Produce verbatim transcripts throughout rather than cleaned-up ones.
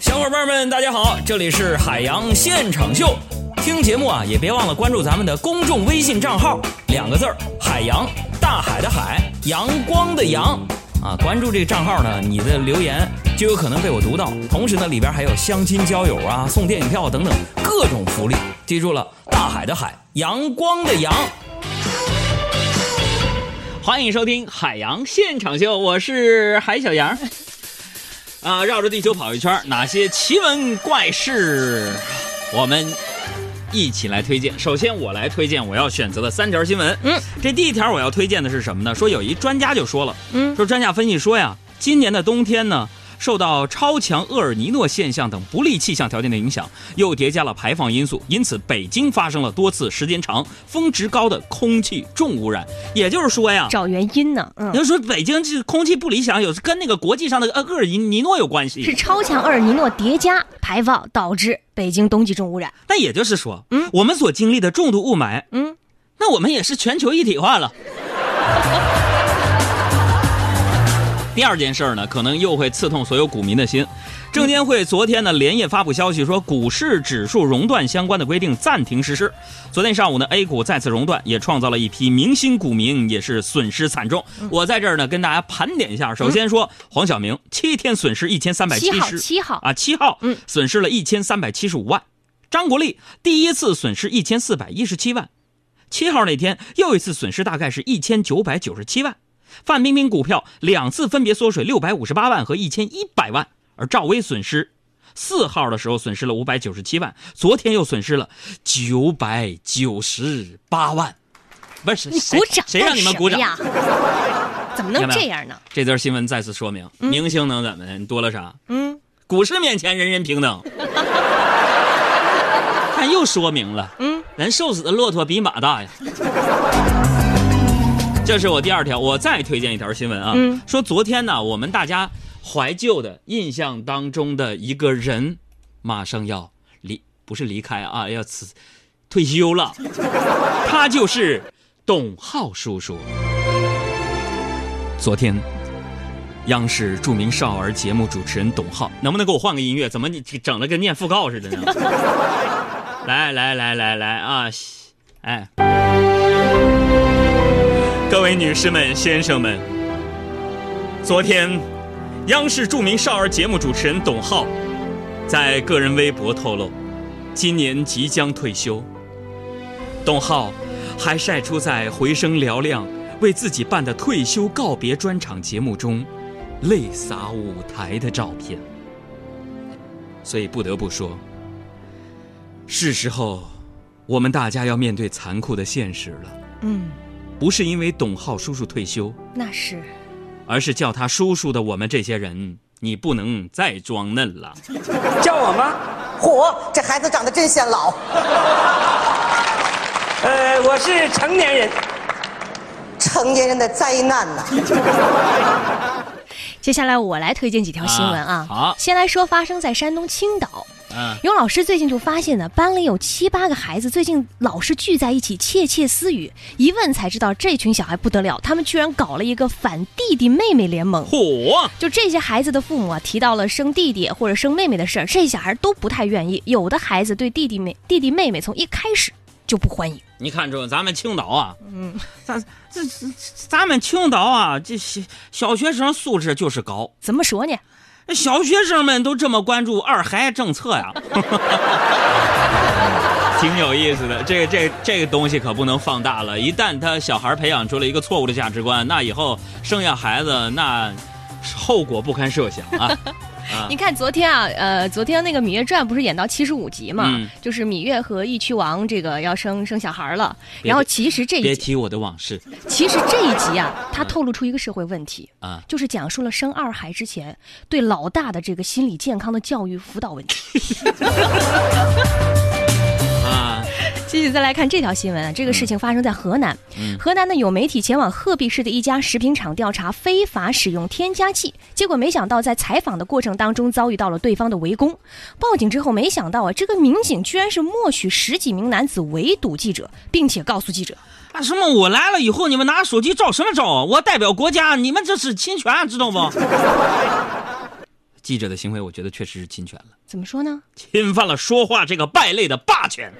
小伙伴们大家好，这里是海洋现场秀。听节目啊，也别忘了关注咱们的公众微信账号，两个字儿海洋，大海的海，阳光的阳啊。关注这个账号呢，你的留言就有可能被我读到。同时呢，里边还有相亲交友啊，送电影票等等各种福利。记住了，大海的海，阳光的阳。欢迎收听海洋现场秀，我是海小杨。啊，绕着地球跑一圈，哪些奇闻怪事？我们一起来推荐。首先我来推荐我要选择的三条新闻。嗯，这第一条我要推荐的是什么呢？说有一专家就说了，嗯，说专家分析说呀，今年的冬天呢，受到超强厄尔尼诺现象等不利气象条件的影响，又叠加了排放因素，因此北京发生了多次时间长、峰值高的空气重污染。也就是说呀，找原因呢？嗯，要说北京这空气不理想，有跟那个国际上的厄尔尼诺有关系，是超强厄尔尼诺叠加排放导致。北京冬季重污染，那也就是说，嗯，我们所经历的重度雾霾，嗯，那我们也是全球一体化了。第二件事呢，可能又会刺痛所有股民的心。证监会昨天呢连夜发布消息说，股市指数熔断相关的规定暂停实施。昨天上午呢 A 股再次熔断，也创造了一批明星股民也是损失惨重。我在这儿呢跟大家盘点一下。首先说黄晓明七天损失一千三百七十，七号啊七号损失了一千三百七十五万。张国立第一次损失一千四百一十七万，七号那天又一次损失大概是一千九百九十七万。范冰冰股票两次分别缩水六百五十八万和一千一百万，而赵薇损失四号的时候损失了五百九十七万，昨天又损失了九百九十八万。不是，你鼓掌， 谁, 谁让你们鼓掌呀？怎么能这样呢？这则新闻再次说明，嗯，明星能怎么多了啥？嗯，股市面前人人平等。但又说明了，嗯，人瘦死的骆驼比马大呀。这是我第二条。我再推荐一条新闻啊，嗯，说昨天呢，我们大家怀旧的印象当中的一个人，马上要离，不是离开啊，要辞退休了。他就是董浩叔叔。昨天，央视著名少儿节目主持人董浩，能不能给我换个音乐？怎么你整了跟念讣告似的呢？来来来来来啊，哎。各位女士们、先生们，昨天，央视著名少儿节目主持人董浩在个人微博透露，今年即将退休。董浩还晒出在回声嘹亮为自己办的退休告别专场节目中，泪洒舞台的照片。所以不得不说，是时候我们大家要面对残酷的现实了。嗯。不是因为董浩叔叔退休，那是，而是叫他叔叔的我们这些人，你不能再装嫩了。叫我吗？嚯，这孩子长得真显老。呃，我是成年人，成年人的灾难呐，啊。接下来我来推荐几条新闻啊。啊，好，先来说发生在山东青岛。嗯，有老师最近就发现呢，班里有七八个孩子最近老是聚在一起窃窃私语，一问才知道这群小孩不得了，他们居然搞了一个反弟弟妹妹联盟。火，就这些孩子的父母啊，提到了生弟弟或者生妹妹的事儿，这些小孩都不太愿意。有的孩子对弟弟妹弟弟妹妹从一开始就不欢迎。你看这咱们青岛啊，嗯，咱这咱们青岛啊，这小学生素质就是高。怎么说呢？小学生们都这么关注二孩政策呀，挺有意思的。这个、这个、这个东西可不能放大了，一旦他小孩培养出了一个错误的价值观，那以后生下孩子那后果不堪设想啊。啊，你看昨天啊，呃，昨天那个《芈月传》不是演到七十五集嘛，嗯，就是芈月和义渠王这个要生生小孩了。然后其实这一集别提我的往事。其实这一集啊，它透露出一个社会问题啊，嗯，就是讲述了生二孩之前对老大的这个心理健康的教育辅导问题。继续再来看这条新闻啊，这个事情发生在河南。嗯，河南呢有媒体前往鹤壁市的一家食品厂调查非法使用添加剂，结果没想到在采访的过程当中遭遇到了对方的围攻。报警之后，没想到啊，这个民警居然是默许十几名男子围堵记者，并且告诉记者啊，什么我来了以后你们拿手机照什么照啊？我代表国家，你们这是侵权，知道不？记者的行为我觉得确实是侵权了。怎么说呢？侵犯了说话这个败类的霸权。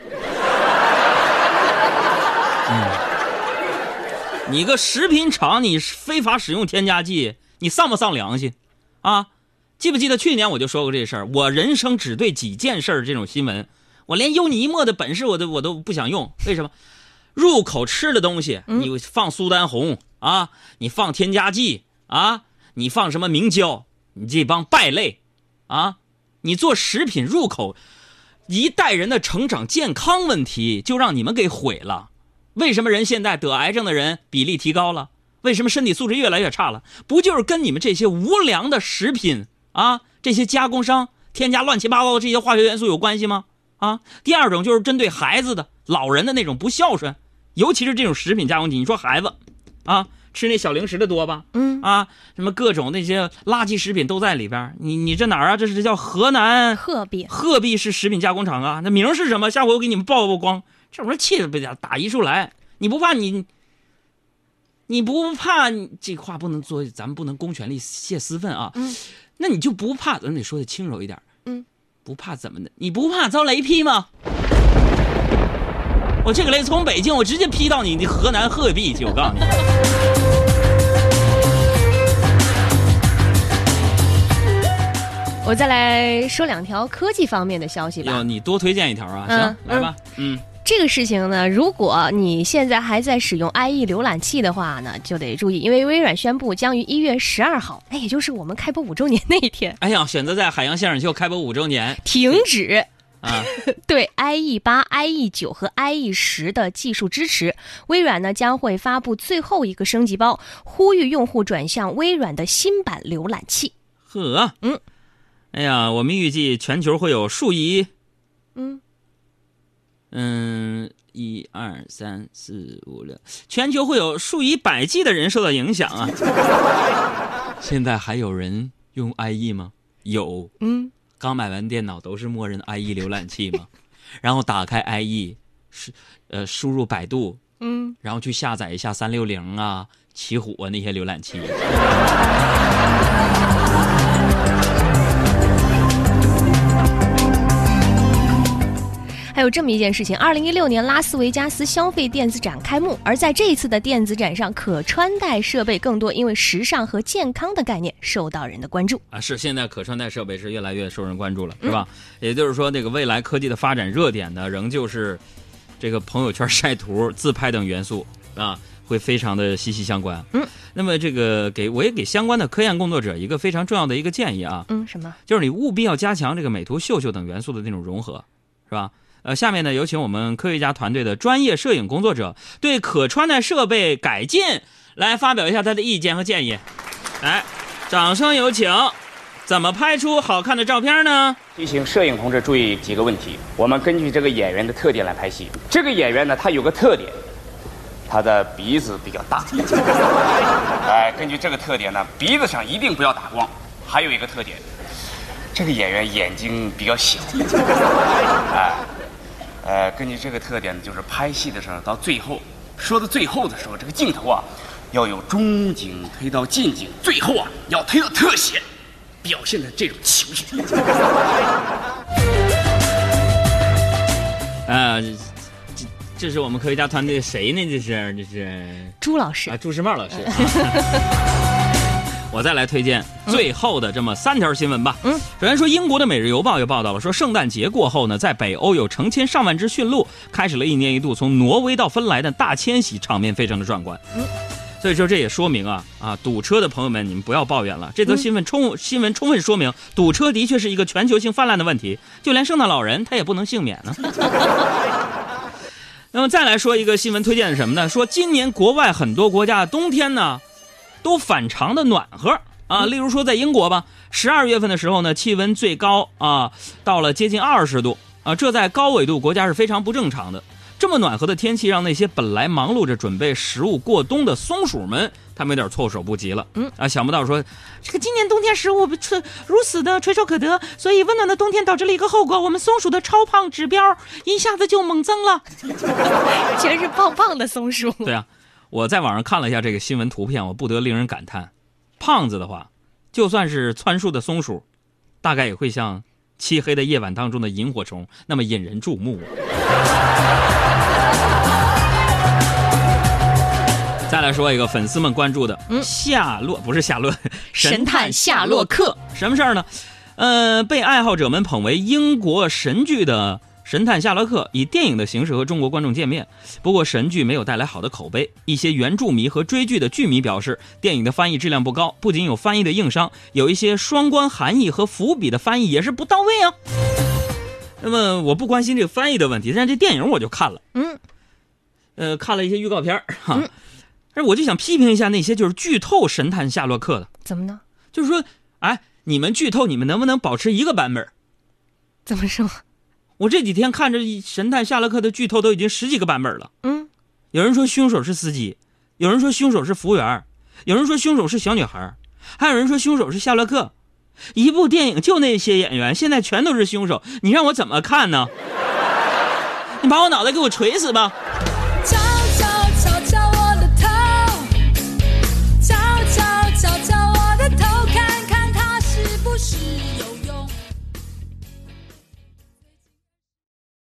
嗯，你个食品厂，你非法使用添加剂，你丧不丧良心啊？记不记得去年我就说过这事儿，我人生只对几件事儿这种新闻，我连优你一墨的本事我都我都不想用。为什么？入口吃的东西，你放苏丹红啊，你放添加剂啊，你放什么明胶，你这帮败类啊，你做食品入口，一代人的成长健康问题就让你们给毁了。为什么人现在得癌症的人比例提高了？为什么身体素质越来越差了？不就是跟你们这些无良的食品啊，这些加工商添加乱七八糟的这些化学元素有关系吗？啊，第二种就是针对孩子的、老人的那种不孝顺，尤其是这种食品加工剂。你说孩子啊，吃那小零食的多吧？嗯啊，什么各种那些垃圾食品都在里边。你你这哪儿啊？这是叫河南鹤壁，鹤壁是食品加工厂啊。那名是什么？下回我给你们曝曝光。这我说气得被打打一处来。你不怕你？你不怕你？这话不能做，咱们不能公权力泄私愤啊。嗯，那你就不怕？咱得说的轻柔一点。嗯，不怕怎么的？你不怕遭雷劈吗？我这个雷从北京，我直接劈到你的河南鹤壁去！我告诉你。我再来说两条科技方面的消息吧。哟，你多推荐一条啊！行，嗯、来吧。嗯，这个事情呢，如果你现在还在使用 I E 浏览器的话呢，就得注意，因为微软宣布将于一月十二号，哎，也就是我们开播五周年那一天，哎呀，选择在海洋现场秀开播五周年停止。啊、对 I E 八、I E 九 和 I E 十 的技术支持，微软呢将会发布最后一个升级包，呼吁用户转向微软的新版浏览器。呵，嗯，哎呀，我们预计全球会有数亿，嗯，嗯，一二三四五六，全球会有数以百计的人受到影响啊。现在还有人用 I E 吗？有，嗯。刚买完电脑都是默认 I E 浏览器嘛，然后打开 I E， 是呃输入百度，嗯，然后去下载一下三六零啊、奇虎啊那些浏览器。还有这么一件事情，二零一六年拉斯维加斯消费电子展开幕，而在这一次的电子展上，可穿戴设备更多，因为时尚和健康的概念受到人的关注啊。是，现在可穿戴设备是越来越受人关注了，是吧？嗯、也就是说，这个未来科技的发展热点呢，仍旧是这个朋友圈晒图、自拍等元素啊，会非常的息息相关。嗯，那么这个给我也给相关的科研工作者一个非常重要的一个建议啊，嗯，什么？就是你务必要加强这个美图秀秀等元素的那种融合，是吧？呃，下面呢，有请我们科学家团队的专业摄影工作者对可穿戴设备改进来发表一下他的意见和建议。来，掌声有请。怎么拍出好看的照片呢？提醒摄影同志注意几个问题。我们根据这个演员的特点来拍戏。这个演员呢，他有个特点，他的鼻子比较大。哎，根据这个特点呢，鼻子上一定不要打光。还有一个特点，这个演员眼睛比较小。哎。呃，根据这个特点呢，就是拍戏的时候，到最后，说到最后的时候，这个镜头啊，要有中景推到近景，最后啊，要推到特写，表现的这种情绪。呃，这这是我们科学家团队谁呢？这是这是朱老师啊，朱时茂老师。我再来推荐最后的这么三条新闻吧。嗯，首先说英国的《每日邮报》又报道了，说圣诞节过后呢，在北欧有成千上万只驯鹿开始了一年一度从挪威到芬兰的大迁徙，场面非常的壮观。嗯，所以说这也说明啊啊，堵车的朋友们你们不要抱怨了，这则新闻充新闻充分说明，堵车的确是一个全球性泛滥的问题，就连圣诞老人他也不能幸免呢。那么再来说一个新闻推荐是什么呢？说今年国外很多国家的冬天呢，都反常的暖和啊，例如说在英国吧，十二月份的时候呢，气温最高啊，到了接近二十度啊，这在高纬度国家是非常不正常的。这么暖和的天气，让那些本来忙碌着准备食物过冬的松鼠们，他们有点措手不及了。嗯啊，想不到说这个今年冬天食物不是如此的垂手可得，所以温暖的冬天导致了一个后果，我们松鼠的超胖指标一下子就猛增了，全是胖胖的松鼠。对啊。我在网上看了一下这个新闻图片，我不得令人感叹，胖子的话就算是窜树的松鼠大概也会像漆黑的夜晚当中的萤火虫那么引人注目。再来说一个粉丝们关注的、嗯、夏洛不是夏洛神探夏洛克，什么事儿呢？呃，被爱好者们捧为英国神剧的神探夏洛克以电影的形式和中国观众见面，不过神剧没有带来好的口碑。一些原著迷和追剧的剧迷表示，电影的翻译质量不高，不仅有翻译的硬伤，有一些双关含义和伏笔的翻译也是不到位啊。那么我不关心这个翻译的问题，但这电影我就看了，嗯，呃，看了一些预告片哈，嗯、而我就想批评一下那些就是剧透神探夏洛克的，怎么呢？就是说，哎，你们剧透，你们能不能保持一个版本？怎么说？我这几天看着神探夏洛克的剧透都已经十几个版本了。嗯，有人说凶手是司机，有人说凶手是服务员，有人说凶手是小女孩，还有人说凶手是夏洛克。一部电影就那些演员，现在全都是凶手，你让我怎么看呢？你把我脑袋给我锤死吧！